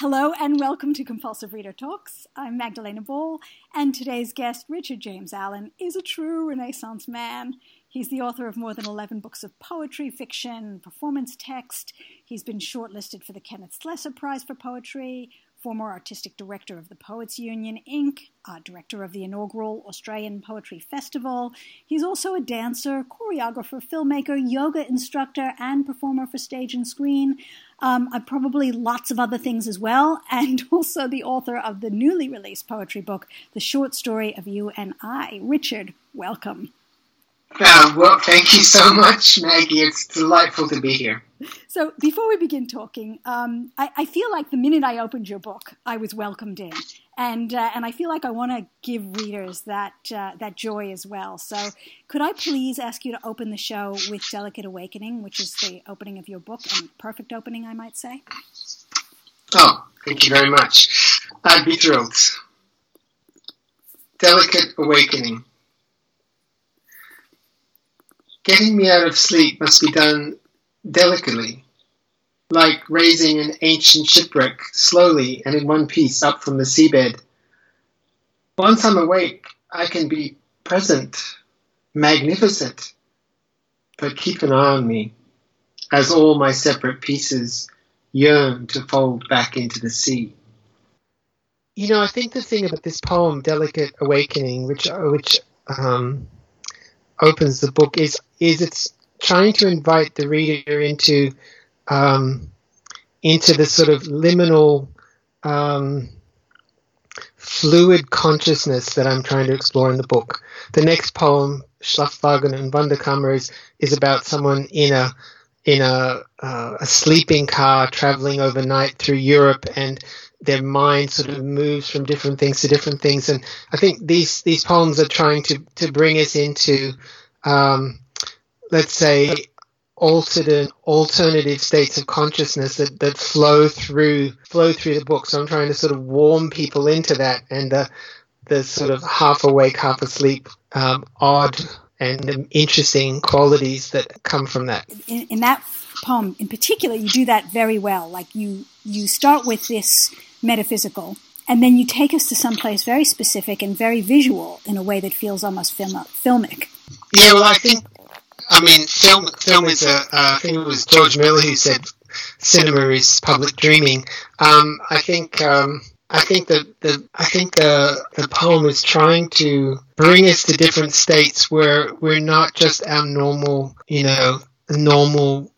Hello and welcome to Compulsive Reader Talks. I'm Magdalena Ball, and today's guest, Richard James Allen, is a true Renaissance man. He's the author of more than 11 books of poetry, fiction, performance text. He's been shortlisted for the Kenneth Slessor Prize for Poetry, former artistic director of the Poets Union, Inc., director of the inaugural Australian Poetry Festival. He's also a dancer, choreographer, filmmaker, yoga instructor, and performer for stage and screen. Probably lots of other things as well, and also the author of the newly released poetry book, The Short Story of You and I. Richard, welcome. Well, thank you so much, Maggie. It's delightful to be here. So before we begin talking, I feel like the minute I opened your book, I was welcomed in. And I feel like I want to give readers that joy as well. So could I please ask you to open the show with Delicate Awakening, which is the opening of your book, and perfect opening, I might say? Oh, thank you very much. I'd be thrilled. Delicate Awakening. Getting me out of sleep must be done delicately, like raising an ancient shipwreck slowly and in one piece up from the seabed. Once I'm awake, I can be present, magnificent, but keep an eye on me as all my separate pieces yearn to fold back into the sea. You know, I think the thing about this poem, Delicate Awakening, which opens the book, is it's trying to invite the reader into the sort of liminal, fluid consciousness that I'm trying to explore in the book. The next poem, Schlafwagen and Wunderkammer, is about someone in a sleeping car traveling overnight through Europe, and their mind sort of moves from different things to different things. And I think these poems are trying to bring us into, let's say, alternative states of consciousness that flow through the book. So I'm trying to sort of warm people into that, and the sort of half awake, half asleep, odd and interesting qualities that come from that. In that poem in particular, you do that very well. Like you start with this metaphysical, and then you take us to someplace very specific and very visual in a way that feels almost filmic. Yeah, well, I think, film is I think it was George Miller who said cinema is public dreaming. I think the poem is trying to bring us to different states where we're not just our normal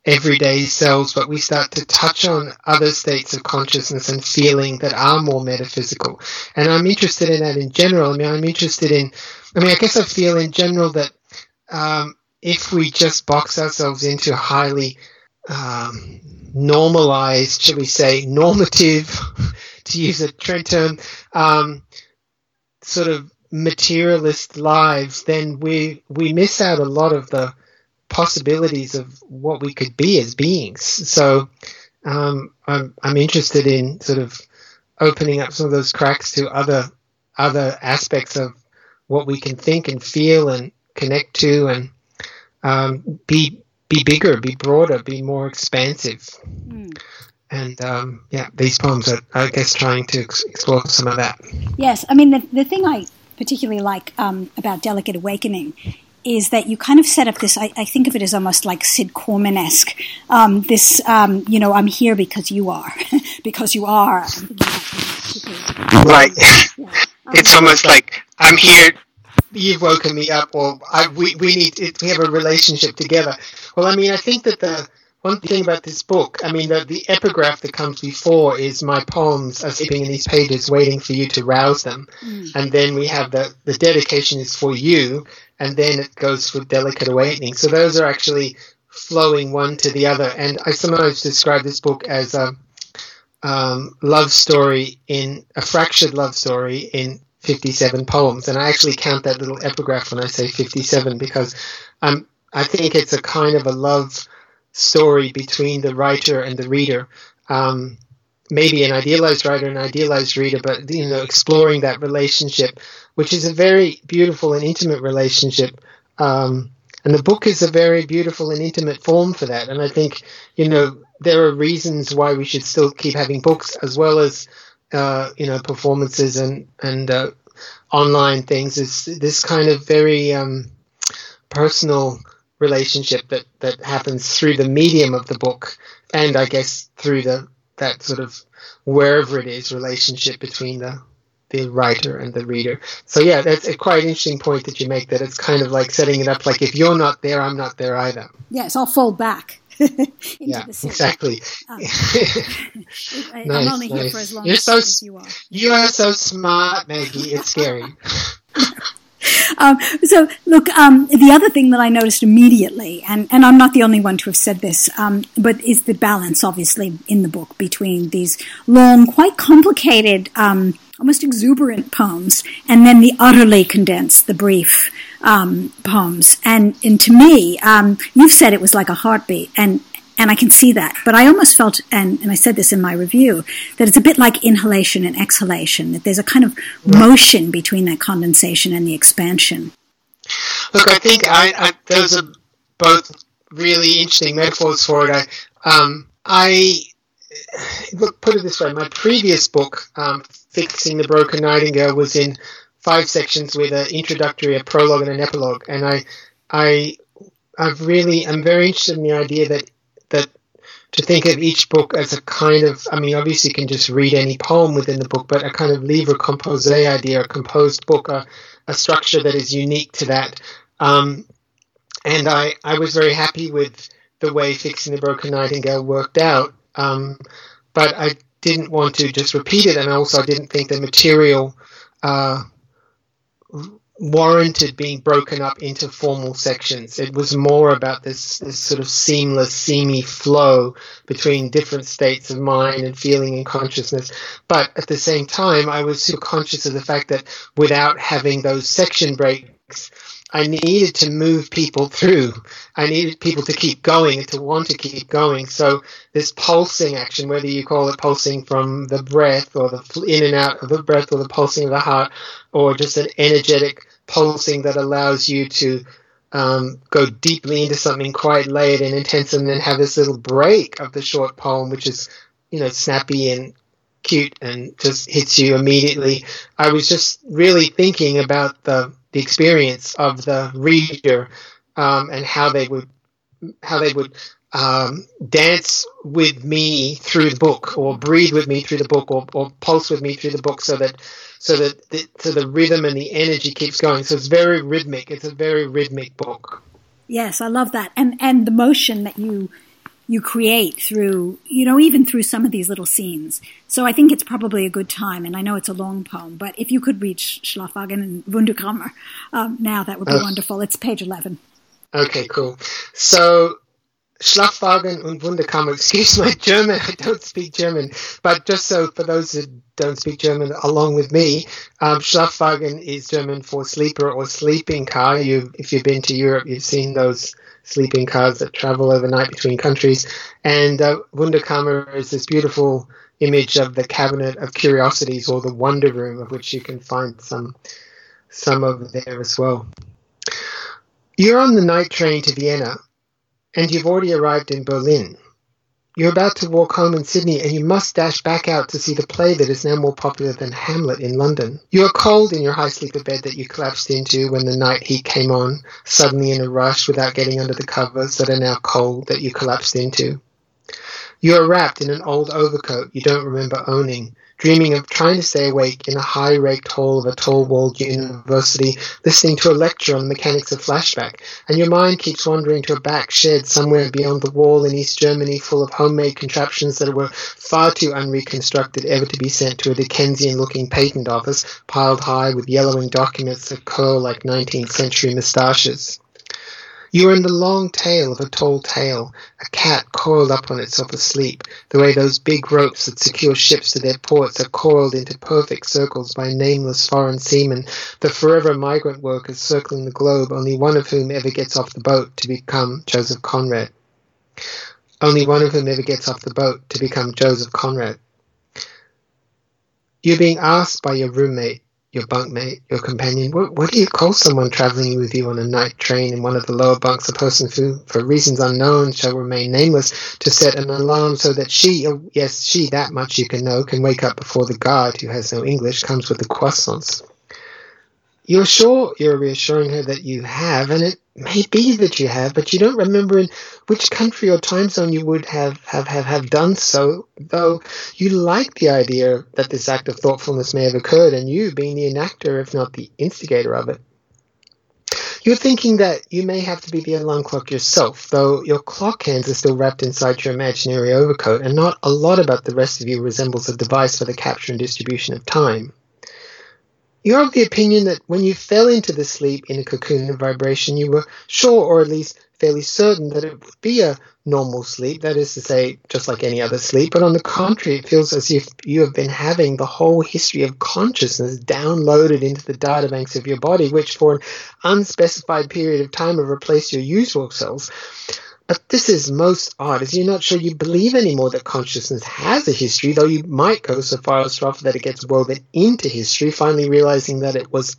everyday selves, but we start to touch on other states of consciousness and feeling that are more metaphysical. And I'm interested in that in general. I guess I feel in general that if we just box ourselves into highly normalized, shall we say, normative, to use a trend term, sort of materialist lives, then we miss out a lot of the possibilities of what we could be as beings. So I'm interested in sort of opening up some of those cracks to other aspects of what we can think and feel and connect to, and be bigger, be broader, be more expansive. Mm. And, these poems are, I guess, trying to explore some of that. Yes. I mean, the thing I particularly like about Delicate Awakening is that you kind of set up this, I think of it as almost like Sid Corman-esque, I'm here because you are, because you are. Right. Yeah. It's almost like, I'm here, you've woken me up, or we have a relationship together. Well, I mean, I think that the one thing about this book, the epigraph that comes before is my poems are sleeping in these pages waiting for you to rouse them. Mm. And then we have the dedication is for you, and then it goes for Delicate Awakening. So those are actually flowing one to the other. And I sometimes describe this book as a fractured love story in 57 poems. And I actually count that little epigraph when I say 57, because I think it's a kind of a love story between the writer and the reader, maybe an idealized writer and idealized reader, but exploring that relationship, which is a very beautiful and intimate relationship, And the book is a very beautiful and intimate form for that. And I think, you know, there are reasons why we should still keep having books as well as, you know, performances and online things. It's this kind of very personal relationship that happens through the medium of the book, and I guess through that sort of wherever it is relationship between the writer and the reader. So yeah, that's a quite interesting point that you make, that it's kind of like setting it up like if you're not there, I'm not there either. Yes, I'll fall back. Yeah, exactly. I'm only here for as long as you are. You are so smart, Maggie. It's scary. So, look, the other thing that I noticed immediately, and I'm not the only one to have said this, but is the balance, obviously, in the book between these long, quite complicated, almost exuberant poems, and then the utterly condensed, the brief poems. And to me, you've said it was like a heartbeat, and I can see that. But I almost felt, and I said this in my review, that it's a bit like inhalation and exhalation, that there's a kind of motion between that condensation and the expansion. Look, I think those are both really interesting metaphors for it. Look, put it this way, my previous book, Fixing the Broken Nightingale, was in 5 sections with an introductory, a prologue, and an epilogue. And I'm very interested in the idea that to think of each book as a kind of, I mean, obviously you can just read any poem within the book, but a kind of livre composé idea, a composed book, a structure that is unique to that. And I was very happy with the way Fixing the Broken Nightingale worked out, but I didn't want to just repeat it, and also I didn't think the material warranted being broken up into formal sections. It was more about this sort of seamless, seamy flow between different states of mind and feeling and consciousness. But at the same time, I was super conscious of the fact that without having those section breaks, I needed to move people through. I needed people to keep going and to want to keep going. So this pulsing action, whether you call it pulsing from the breath or the in and out of the breath or the pulsing of the heart, or just an energetic pulsing that allows you to go deeply into something quite layered and intense, and then have this little break of the short poem, which is, you know, snappy and cute and just hits you immediately. I was just really thinking about the experience of the reader and how they would dance with me through the book, or breathe with me through the book, or pulse with me through the book, so that the rhythm and the energy keeps going. So it's very rhythmic. It's a very rhythmic book. Yes, I love that, and the motion that you create through, you know, even through some of these little scenes. So I think it's probably a good time, and I know it's a long poem, but if you could read Schlafwagen and Wunderkammer now, that would be wonderful. It's page 11. Okay, cool. So Schlafwagen and Wunderkammer, excuse my German, I don't speak German, but just so for those who don't speak German along with me, Schlafwagen is German for sleeper or sleeping car. If you've been to Europe, you've seen those sleeping cars that travel overnight between countries. And Wunderkammer is this beautiful image of the cabinet of curiosities, or the wonder room, of which you can find some over there as well. You're on the night train to Vienna, and you've already arrived in Berlin. You're about to walk home in Sydney, and you must dash back out to see the play that is now more popular than Hamlet in London. You are cold in your high sleeper bed that you collapsed into when the night heat came on, suddenly in a rush without getting under the covers that are now cold that you collapsed into. You are wrapped in an old overcoat you don't remember owning, dreaming of trying to stay awake in a high-raked hall of a tall-walled university, listening to a lecture on the mechanics of flashback, and your mind keeps wandering to a back shed somewhere beyond the wall in East Germany, full of homemade contraptions that were far too unreconstructed ever to be sent to a Dickensian-looking patent office, piled high with yellowing documents that curl like 19th-century moustaches. You are in the long tail of a tall tale, a cat coiled up on itself asleep, the way those big ropes that secure ships to their ports are coiled into perfect circles by nameless foreign seamen, the forever migrant workers circling the globe, only one of whom ever gets off the boat to become Joseph Conrad. You're being asked by your roommate your bunkmate, your companion. What do you call someone traveling with you on a night train in one of the lower bunks, a person who, for reasons unknown, shall remain nameless, to set an alarm so that she, oh, yes, she, that much you can know, can wake up before the guard, who has no English, comes with the croissants. You're sure you're reassuring her that you have, and it may be that you have, but you don't remember in which country or time zone you would have done so, though you like the idea that this act of thoughtfulness may have occurred, and you being the enactor, if not the instigator of it. You're thinking that you may have to be the alarm clock yourself, though your clock hands are still wrapped inside your imaginary overcoat, and not a lot about the rest of you resembles a device for the capture and distribution of time. You're of the opinion that when you fell into the sleep in a cocoon of vibration, you were sure, or at least fairly certain, that it would be a normal sleep, that is to say, just like any other sleep, but on the contrary, it feels as if you have been having the whole history of consciousness downloaded into the databanks of your body, which for an unspecified period of time have replaced your usual selves. But this is most odd, as you're not sure you believe anymore that consciousness has a history, though you might go so far as to offer that it gets woven into history, finally realizing that it was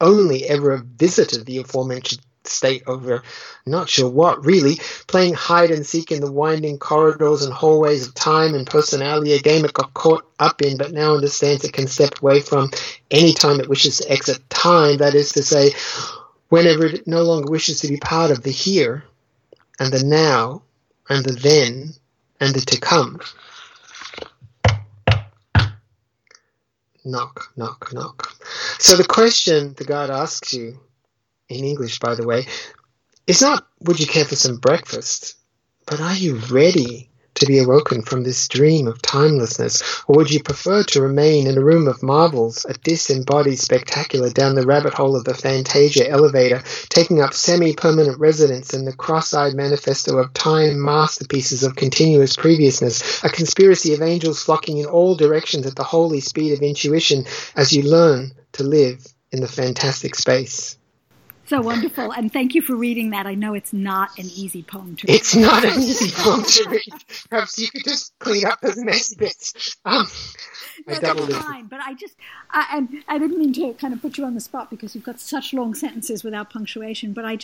only ever a visitor to the aforementioned state over not sure what, really, playing hide and seek in the winding corridors and hallways of time and personality, a game it got caught up in, but now understands it can step away from any time it wishes to exit time, that is to say, whenever it no longer wishes to be part of the here, and the now, and the then, and the to come. Knock, knock, knock. So the question the guard asks you, in English, by the way, is not, would you care for some breakfast? But are you ready to be awoken from this dream of timelessness? Or would you prefer to remain in a room of marvels, a disembodied spectacular down the rabbit hole of the Fantasia elevator, taking up semi-permanent residence in the cross-eyed manifesto of time, masterpieces of continuous previousness, a conspiracy of angels flocking in all directions at the holy speed of intuition as you learn to live in the fantastic space? So wonderful, and thank you for reading that. I know it's not an easy poem to read. It's not an easy poem to read. Perhaps you could just clean up those messy bits. No, that's fine, but I didn't mean to kind of put you on the spot because you've got such long sentences without punctuation, but I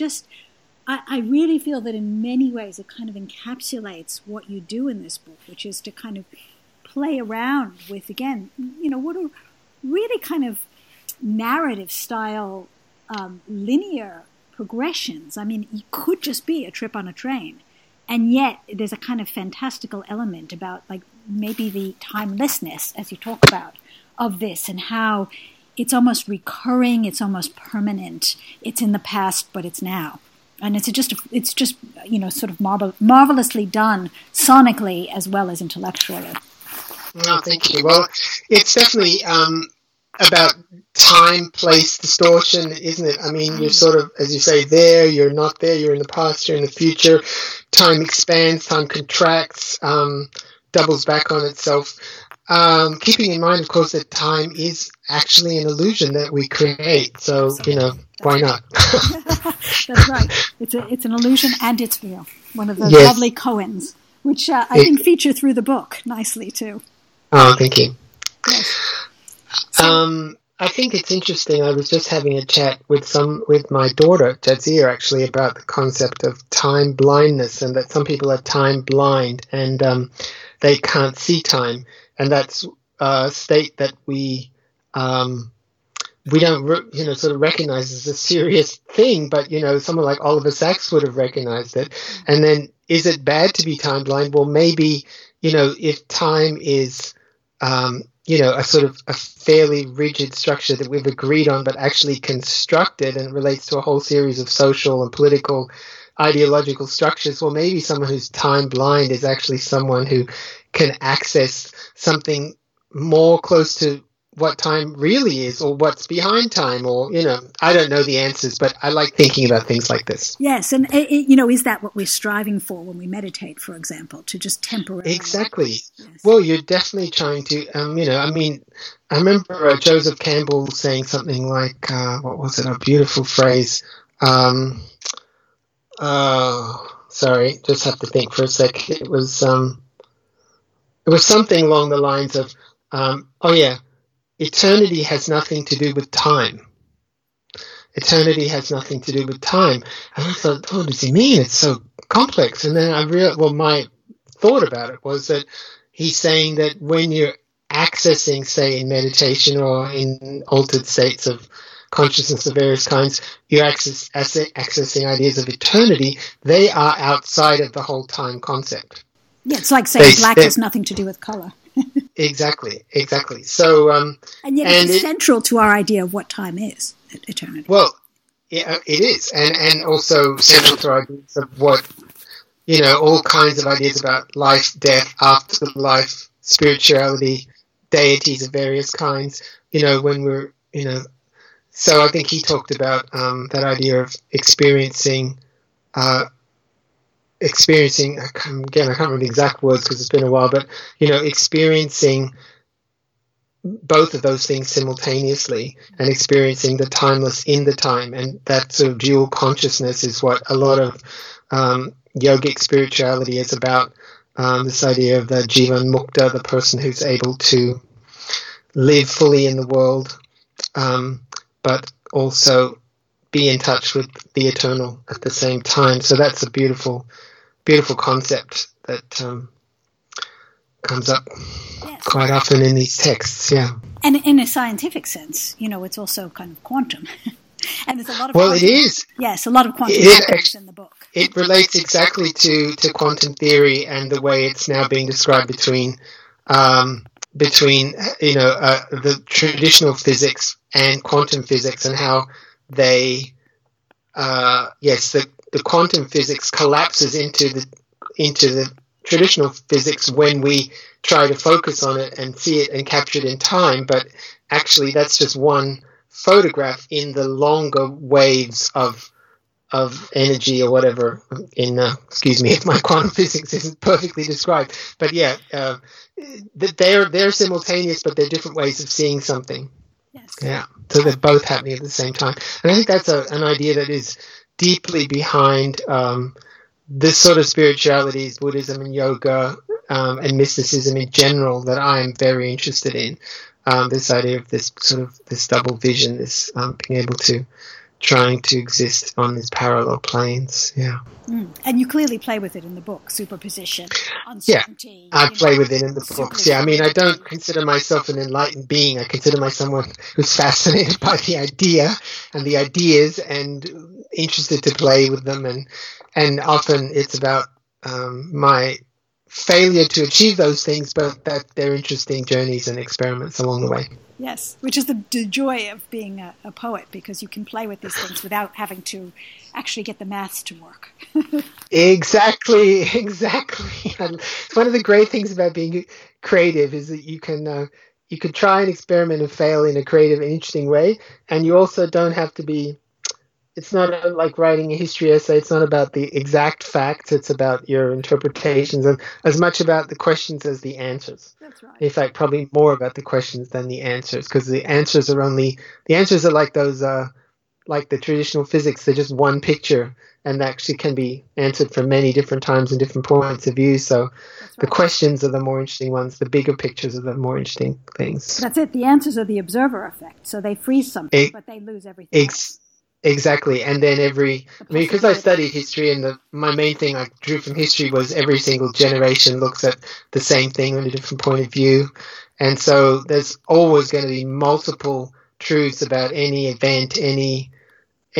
really feel that in many ways it kind of encapsulates what you do in this book, which is to kind of play around with, again, you know, what are really kind of narrative style linear progressions. I mean, it could just be a trip on a train. And yet there's a kind of fantastical element about like maybe the timelessness, as you talk about, of this and how it's almost recurring, it's almost permanent. It's in the past, but it's now. And it's just you know, sort of marvelously done sonically as well as intellectually. Oh, thank you. Well, it's definitely... about time, place, distortion, isn't it? I mean, you're sort of, as you say, there, you're not there, you're in the past, you're in the future. Time expands, time contracts, doubles back on itself. Keeping in mind, of course, that time is actually an illusion that we create. So, you know, why not? That's right. It's an illusion and it's real. One of those lovely koans, which I think feature through the book nicely, too. Oh, thank you. Yes. I think it's interesting. I was just having a chat with my daughter, Jadzia, actually, about the concept of time blindness, and that some people are time blind and they can't see time. And that's a state that we don't, you know, sort of recognize as a serious thing, but, you know, someone like Oliver Sacks would have recognized it. And then, is it bad to be time blind? Well, maybe, you know, if time is... you know, a sort of a fairly rigid structure that we've agreed on but actually constructed, and relates to a whole series of social and political ideological structures. Well, maybe someone who's time blind is actually someone who can access something more close to what time really is, or what's behind time, or, you know, I don't know the answers, but I like thinking about things like this. Yes, and, you know, is that what we're striving for when we meditate, for example, to just temporarily... Exactly. Yes. Well, you're definitely trying to, you know, I mean, I remember Joseph Campbell saying something like, what was it, a beautiful phrase, sorry, just have to think for a sec. It was something along the lines of, Eternity has nothing to do with time. Eternity has nothing to do with time. And I thought, oh, what does he mean? It's so complex. And then I realized, well, my thought about it was that he's saying that when you're accessing, say, in meditation or in altered states of consciousness of various kinds, you're accessing ideas of eternity. They are outside of the whole time concept. Yeah, it's like saying black has nothing to do with color. Exactly. So, and yet it's central to our idea of what time is, eternity. Well, yeah, it is, and also central to our ideas of what, you know, all kinds of ideas about life, death, afterlife, spirituality, deities of various kinds. You know, when we're, you know, so I think he talked about that idea of experiencing, again, I can't remember the exact words because it's been a while, but, you know, experiencing both of those things simultaneously and experiencing the timeless in the time. And that sort of dual consciousness is what a lot of yogic spirituality is about, this idea of the Jivan Mukta, the person who's able to live fully in the world, but also be in touch with the eternal at the same time. So that's a beautiful, beautiful concept that comes up quite often in these texts. Yeah, and in a scientific sense, you know, it's also kind of quantum, and there's a lot of quantum, it is. Yes, a lot of quantum topics in the book. It relates exactly to quantum theory and the way it's now being described between you know the traditional physics and quantum physics and how. The quantum physics collapses into the traditional physics when we try to focus on it and see it and capture it in time, but actually that's just one photograph in the longer waves of energy or whatever. Excuse me if my quantum physics isn't perfectly described, but yeah, they're simultaneous, but they're different ways of seeing something. Yes. Yeah, so they're both happening at the same time. And I think that's an idea that is deeply behind this sort of spiritualities, Buddhism and yoga and mysticism in general that I am very interested in, this idea of this sort of this double vision, this being able to trying to exist on these parallel planes. Yeah. And you clearly play with it in the book, superposition, uncertainty. Yeah, I play with it in the books. Yeah, I mean, I don't consider myself an enlightened being. I consider myself someone who's fascinated by the idea and the ideas and interested to play with them. And often it's about my failure to achieve those things, but that they're interesting journeys and experiments along the way. Yes, which is the joy of being a poet, because you can play with these things without having to actually get the maths to work. Exactly. And one of the great things about being creative is that you can try and experiment and fail in a creative and interesting way, and you also don't have to be. It's not like writing a history essay. It's not about the exact facts. It's about your interpretations and as much about the questions as the answers. That's right. In fact, probably more about the questions than the answers, because the answers are like those like the traditional physics. They're just one picture and actually can be answered from many different times and different points of view. So that's right. The questions are the more interesting ones. The bigger pictures are the more interesting things. That's it. The answers are the observer effect. So they freeze something, but they lose everything else. Exactly, and then because I studied history, and my main thing I drew from history was every single generation looks at the same thing on a different point of view, and so there's always going to be multiple truths about any event, any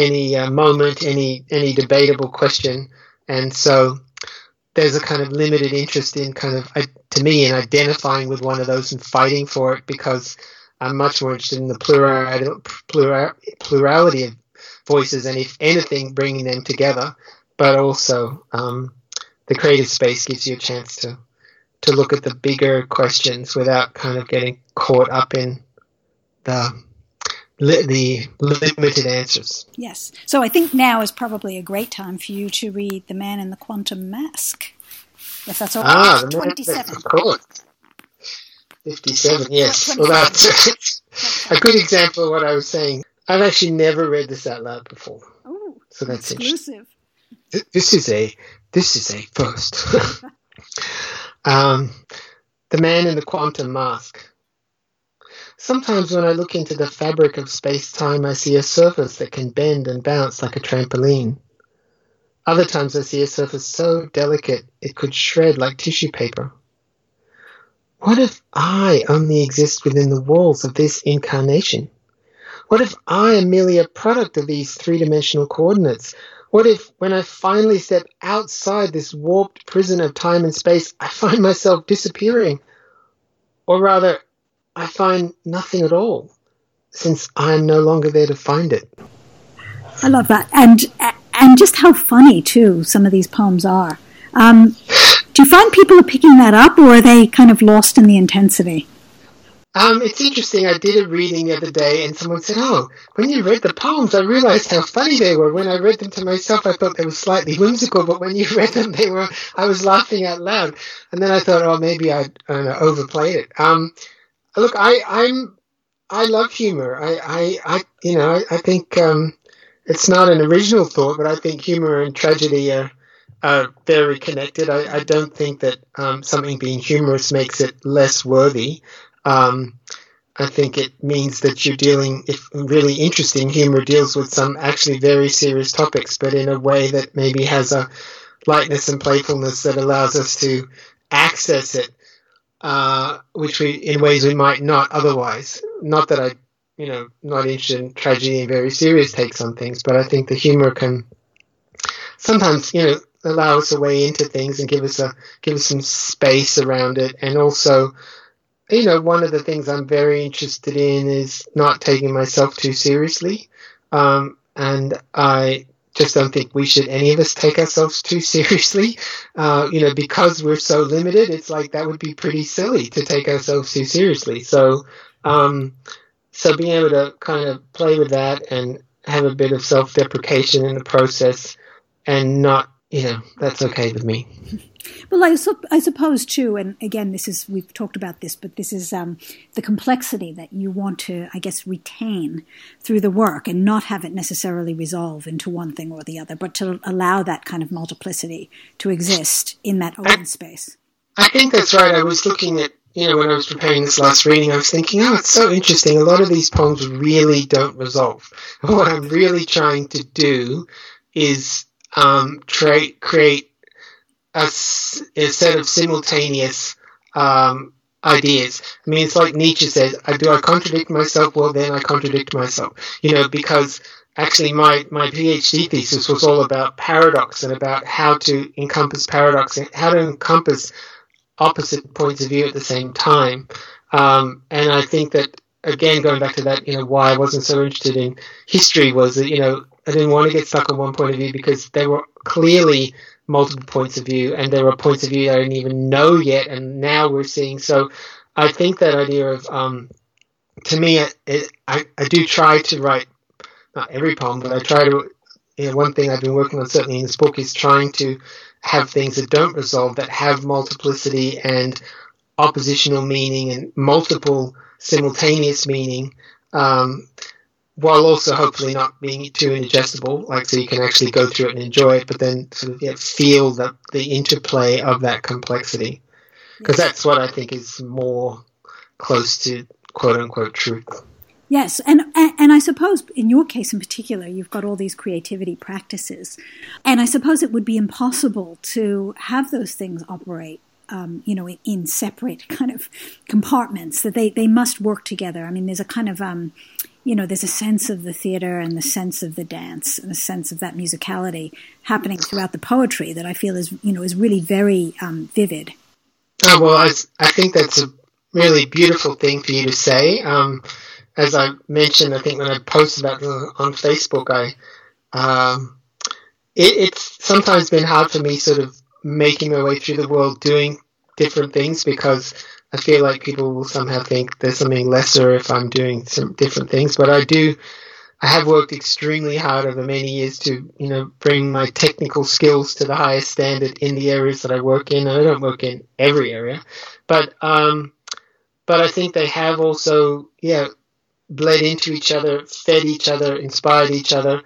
moment, any debatable question, and so there's a kind of limited interest in to me in identifying with one of those and fighting for it, because I'm much more interested in the plurality of voices, and if anything, bringing them together. But also the creative space gives you a chance to look at the bigger questions without kind of getting caught up in the limited answers. Yes. So I think now is probably a great time for you to read The Man in the Quantum Mask. Yes, that's all. Ah, 27. Of course. 57, yes. Well, that's a good example of what I was saying. I've actually never read this out loud before. Oh, so that's exclusive. This is a first. The Man in the Quantum Mask. Sometimes when I look into the fabric of space-time, I see a surface that can bend and bounce like a trampoline. Other times I see a surface so delicate it could shred like tissue paper. What if I only exist within the walls of this incarnation? What if I am merely a product of these three-dimensional coordinates? What if, when I finally step outside this warped prison of time and space, I find myself disappearing? Or rather, I find nothing at all, since I am no longer there to find it. I love that. And just how funny, too, some of these poems are. Do you find people are picking that up, or are they kind of lost in the intensity? It's interesting. I did a reading the other day, and someone said, "Oh, when you read the poems, I realized how funny they were. When I read them to myself, I thought they were slightly whimsical, but when you read them, I was laughing out loud." And then I thought, "Oh, maybe I overplayed it." Look, I love humor. I think it's not an original thought, but I think humor and tragedy are very connected. I don't think that something being humorous makes it less worthy. I think it means that you're dealing, if really interesting humor deals with some actually very serious topics, but in a way that maybe has a lightness and playfulness that allows us to access it, which we, in ways we might not otherwise. Not that I'm not interested in tragedy and very serious takes on things, but I think the humor can sometimes, allow us a way into things and give us some space around it. And also, one of the things I'm very interested in is not taking myself too seriously. And I just don't think we should, any of us, take ourselves too seriously. Because we're so limited, it's like that would be pretty silly to take ourselves too seriously. So being able to kind of play with that and have a bit of self-deprecation in the process and not, that's okay with me. Well, I suppose too, and again, we've talked about this, but this is the complexity that you want to, I guess, retain through the work and not have it necessarily resolve into one thing or the other, but to allow that kind of multiplicity to exist in that open space. I think that's right. I was looking at, when I was preparing this last reading, I was thinking, oh, it's so interesting. A lot of these poems really don't resolve. What I'm really trying to do is create a set of simultaneous ideas. I mean, it's like Nietzsche says, do I contradict myself? Well, then I contradict myself, because actually my PhD thesis was all about paradox and about how to encompass paradox and how to encompass opposite points of view at the same time. And I think that, again, going back to that, why I wasn't so interested in history was that, I didn't want to get stuck on one point of view because they were clearly multiple points of view, and there are points of view I didn't even know yet, and now we're seeing. So I think that idea of, to me, I do try to write, not every poem, but I try to, one thing I've been working on certainly in this book is trying to have things that don't resolve, that have multiplicity and oppositional meaning and multiple simultaneous meaning, while also hopefully not being too indigestible, so you can actually go through it and enjoy it, but then sort of feel the interplay of that complexity. Because yes, That's what I think is more close to quote-unquote truth. Yes, and I suppose in your case in particular, you've got all these creativity practices, and I suppose it would be impossible to have those things operate in separate kind of compartments, that they must work together. I mean, there's a kind of... there's a sense of the theater and the sense of the dance and a sense of that musicality happening throughout the poetry that I feel is really very vivid. Oh, well, I think that's a really beautiful thing for you to say. As I mentioned, I think when I posted that on Facebook, it's sometimes been hard for me sort of making my way through the world doing different things because I feel like people will somehow think there's something lesser if I'm doing some different things, but I have worked extremely hard over many years to, bring my technical skills to the highest standard in the areas that I work in. I don't work in every area, but I think they have also, bled into each other, fed each other, inspired each other,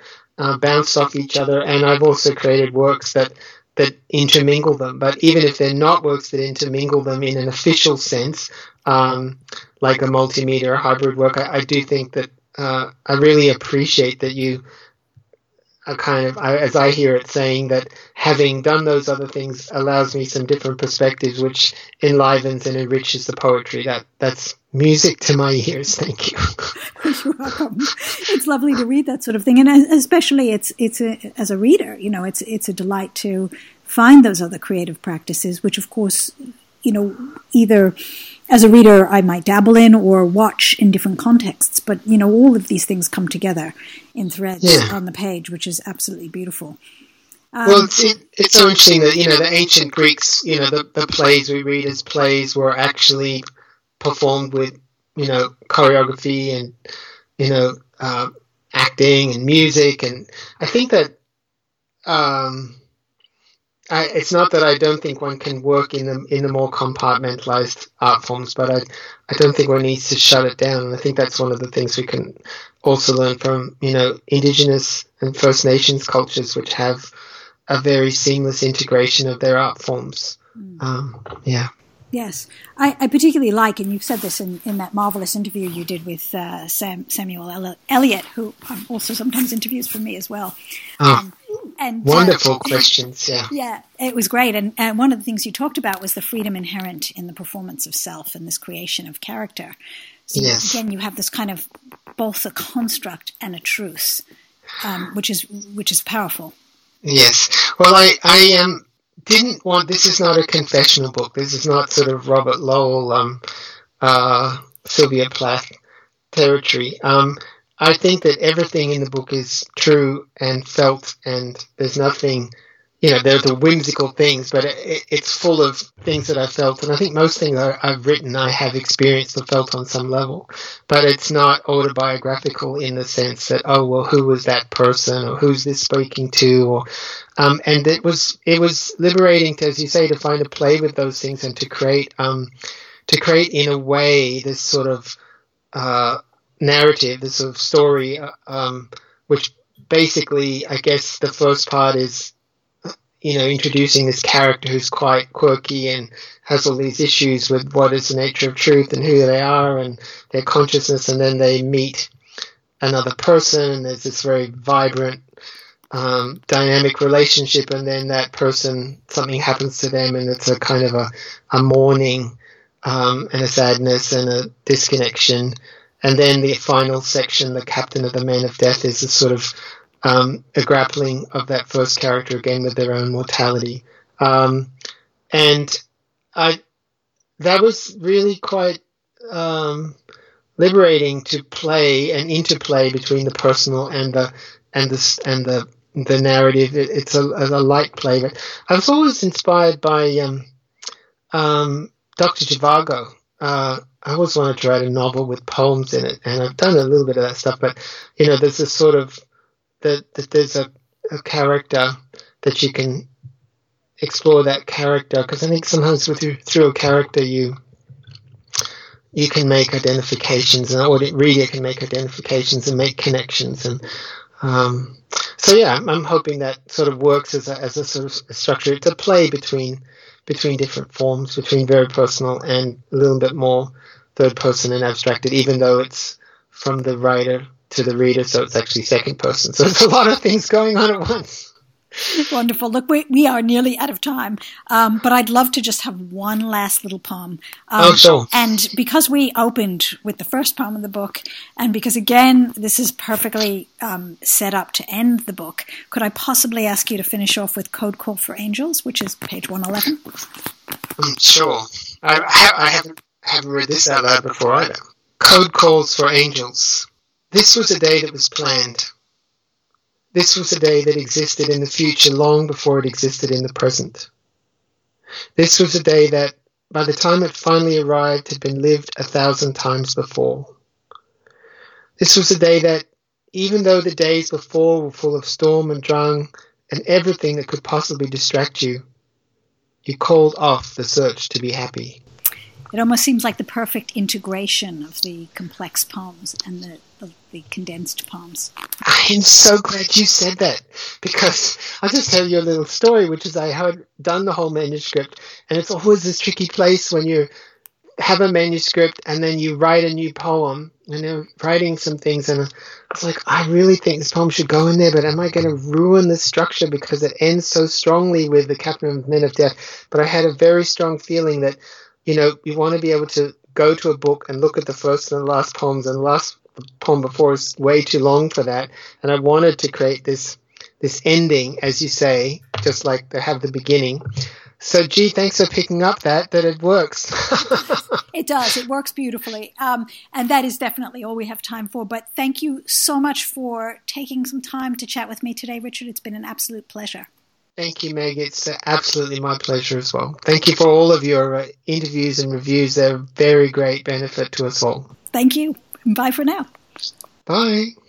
bounced off each other, and I've also created works that that intermingle them. But even if they're not works that intermingle them in an official sense, like a multimedia or hybrid work, I do think that I really appreciate that you are kind of, as I hear it, saying that having done those other things allows me some different perspectives, which enlivens and enriches the poetry. That's music to my ears. Thank you. You're welcome. It's lovely to read that sort of thing, and especially it's as a reader, you know, it's a delight to find those other creative practices, which of course, you know, either as a reader I might dabble in or watch in different contexts, but you know, all of these things come together in threads on the page, which is absolutely beautiful. Well, it's so interesting that, you know, the ancient Greeks, you know, the plays we read as plays were actually performed with, you know, choreography and, you know, acting and music. And I think that it's not that I don't think one can work in the more compartmentalized art forms, but I don't think one needs to shut it down. And I think that's one of the things we can also learn from, you know, Indigenous and First Nations cultures, which have a very seamless integration of their art forms. Yes. I particularly like, and you've said this in that marvelous interview you did with Samuel Elliott, who also sometimes interviews for me as well. And wonderful questions, yeah. Yeah, it was great. And one of the things you talked about was the freedom inherent in the performance of self and this creation of character. So again, you have this kind of both a construct and a truth, which is powerful. Yes. Well, I didn't want, this is not a confessional book. This is not sort of Robert Lowell, Sylvia Plath territory. I think that everything in the book is true and felt, and there's nothing, you know, there's the whimsical things, but it's full of things that I felt. And I think most things I've written, I have experienced or felt on some level, but it's not autobiographical in the sense that, oh, well, who was that person or who's this speaking to? Or, and it was liberating to, as you say, to find a play with those things and to create in a way this sort of, narrative, this sort of story, which basically, I guess, the first part is, you know, introducing this character who's quite quirky and has all these issues with what is the nature of truth and who they are and their consciousness, and then they meet another person, and there's this very vibrant, dynamic relationship, and then that person, something happens to them, and it's a kind of a mourning, and a sadness and a disconnection. And then the final section, The Captain of the Men of Death, is a sort of a grappling of that first character again with their own mortality. That was really quite liberating to play and interplay between the personal and the narrative. It's a light play. But I was always inspired by Dr. Zhivago. I always wanted to write a novel with poems in it, and I've done a little bit of that stuff. But, you know, there's this sort of there's a character that you can explore that character, because I think sometimes through a character you can make identifications, and or the reader can make identifications and make connections. And I'm hoping that sort of works as a sort of structure. It's a play between different forms, between very personal and a little bit more third person and abstracted, even though it's from the writer to the reader, so it's actually second person. So there's a lot of things going on at once. Wonderful. Look, we are nearly out of time, but I'd love to just have one last little poem. Sure. And because we opened with the first poem in the book, and because, again, this is perfectly set up to end the book, could I possibly ask you to finish off with Code Call for Angels, which is page 111? Sure. I haven't read this out loud before either. Code Calls for Angels. This was a day that was planned. This was a day that existed in the future long before it existed in the present. This was a day that, by the time it finally arrived, had been lived 1,000 times before. This was a day that, even though the days before were full of storm and drang and everything that could possibly distract you, you called off the search to be happy. It almost seems like the perfect integration of the complex poems and the condensed poems. I'm so glad you said that, because I'll just tell you a little story, which is I had done the whole manuscript, and it's always this tricky place when you have a manuscript and then you write a new poem, and they're writing some things, and I was like, I really think this poem should go in there, but am I going to ruin the structure because it ends so strongly with the Captain of Men of Death? But I had a very strong feeling that, you know, you want to be able to go to a book and look at the first and the last poems, and the last poem before is way too long for that. And I wanted to create this ending, as you say, just like they have the beginning. So, gee, thanks for picking up that it works. It does. It works beautifully. And that is definitely all we have time for. But thank you so much for taking some time to chat with me today, Richard. It's been an absolute pleasure. Thank you, Meg. It's absolutely my pleasure as well. Thank you for all of your interviews and reviews. They're a very great benefit to us all. Thank you. Bye for now. Bye.